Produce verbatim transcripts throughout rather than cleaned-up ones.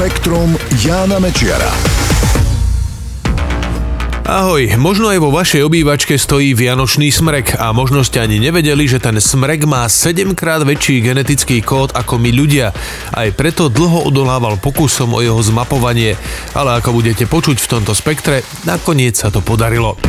Spektrum Jána Mečiara. Ahoj, možno aj vo vašej obývačke stojí vianočný smrek a možno ste ani nevedeli, že ten smrek má sedemkrát väčší genetický kód ako my ľudia. Aj preto dlho odolával pokusom o jeho zmapovanie, ale ako budete počuť v tomto spektre, nakoniec sa to podarilo.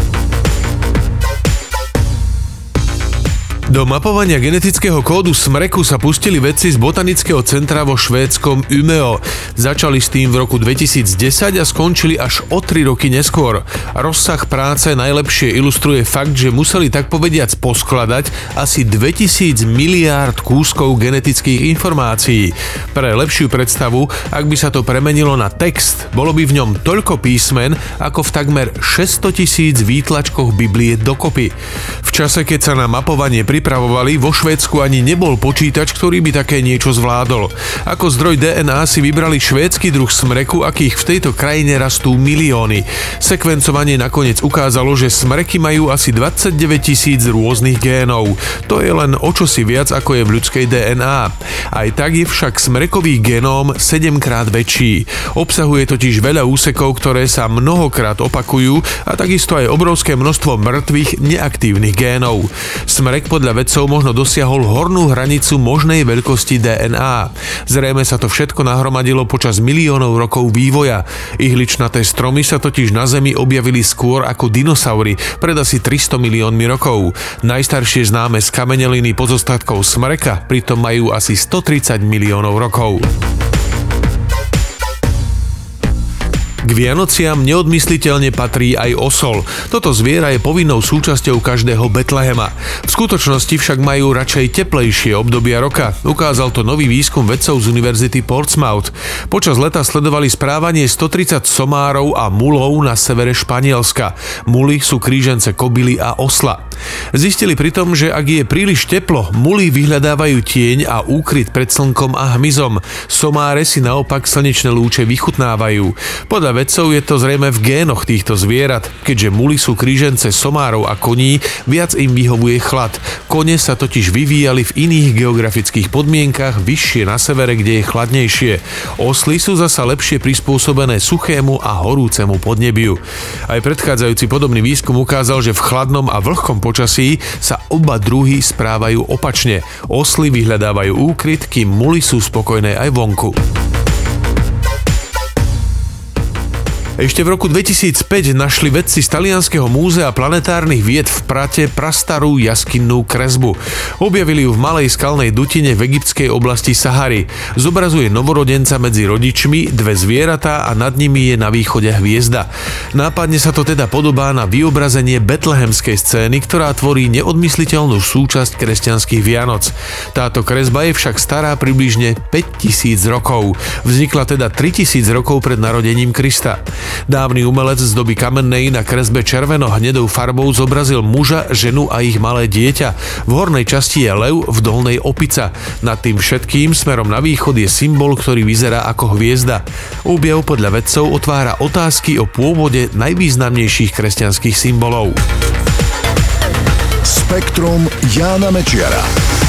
Do mapovania genetického kódu smreku sa pustili vedci z botanického centra vo švédskom Umeo. Začali s tým v roku dvetisícdesať a skončili až o tri roky neskôr. Rozsah práce najlepšie ilustruje fakt, že museli tak povediac poskladať asi dvetisíc miliárd kúskov genetických informácií. Pre lepšiu predstavu, ak by sa to premenilo na text, bolo by v ňom toľko písmen, ako v takmer šesťstotisíc výtlačkoch Biblie dokopy. V čase, keď sa na mapovanie pri Pripravovali, vo Švédsku ani nebol počítač, ktorý by také niečo zvládol. Ako zdroj dé en á si vybrali švédsky druh smreku, akých v tejto krajine rastú milióny. Sekvencovanie nakoniec ukázalo, že smreky majú asi dvadsaťdeväť tisíc rôznych génov. To je len o čosi viac, ako je v ľudskej dé en á. Aj tak je však smrekový genóm sedemkrát väčší. Obsahuje totiž veľa úsekov, ktoré sa mnohokrát opakujú a takisto aj obrovské množstvo mŕtvych neaktívnych génov. Smrek podľa vedcov možno dosiahol hornú hranicu možnej veľkosti dé en á. Zrejme sa to všetko nahromadilo počas miliónov rokov vývoja. Ihličnaté stromy sa totiž na Zemi objavili skôr ako dinosaury, pred asi tristo miliónmi rokov. Najstaršie známe skameneliny pozostatkov smreka pritom majú asi stotridsať miliónov rokov. K Vianociam neodmysliteľne patrí aj osol. Toto zviera je povinnou súčasťou každého Betlehema. V skutočnosti však majú radšej teplejšie obdobia roka. Ukázal to nový výskum vedcov z Univerzity Portsmouth. Počas leta sledovali správanie stotridsať somárov a mulov na severe Španielska. Muly sú krížence kobily a osla. Zistili pritom, že ak je príliš teplo, muly vyhľadávajú tieň a úkryt pred slnkom a hmyzom. Somáre si naopak slnečné lúče vychutnávajú. Podľa vedcov je to zrejme v génoch týchto zvierat. Keďže muly sú krížence somárov a koní, viac im vyhovuje chlad. Kone sa totiž vyvíjali v iných geografických podmienkach vyššie na severe, kde je chladnejšie. Osly sú zasa lepšie prispôsobené suchému a horúcemu podnebiu. Aj predchádzajúci podobný výskum ukázal, že v chladnom a vlhkom počasí sa oba druhy správajú opačne. Osly vyhľadávajú úkryt, kým muly sú spokojné aj vonku. Ešte v roku dvetisícpäť našli vedci z Talianskeho múzea planetárnych vied v Prate prastarú jaskinnú kresbu. Objavili ju v malej skalnej dutine v egyptskej oblasti Sahary. Zobrazuje novorodenca medzi rodičmi, dve zvieratá a nad nimi je na východe hviezda. Nápadne sa to teda podobá na vyobrazenie betlehemskej scény, ktorá tvorí neodmysliteľnú súčasť kresťanských Vianoc. Táto kresba je však stará približne päťtisíc rokov. Vznikla teda tritisíc rokov pred narodením Krista. Dávny umelec z doby kamennej na kresbe červeno-hnedou farbou zobrazil muža, ženu a ich malé dieťa. V hornej časti je lev, v dolnej opica. Nad tým všetkým smerom na východ je symbol, ktorý vyzerá ako hviezda. Objav podľa vedcov otvára otázky o pôvode najvýznamnejších kresťanských symbolov. Spektrum Jána Mečiara.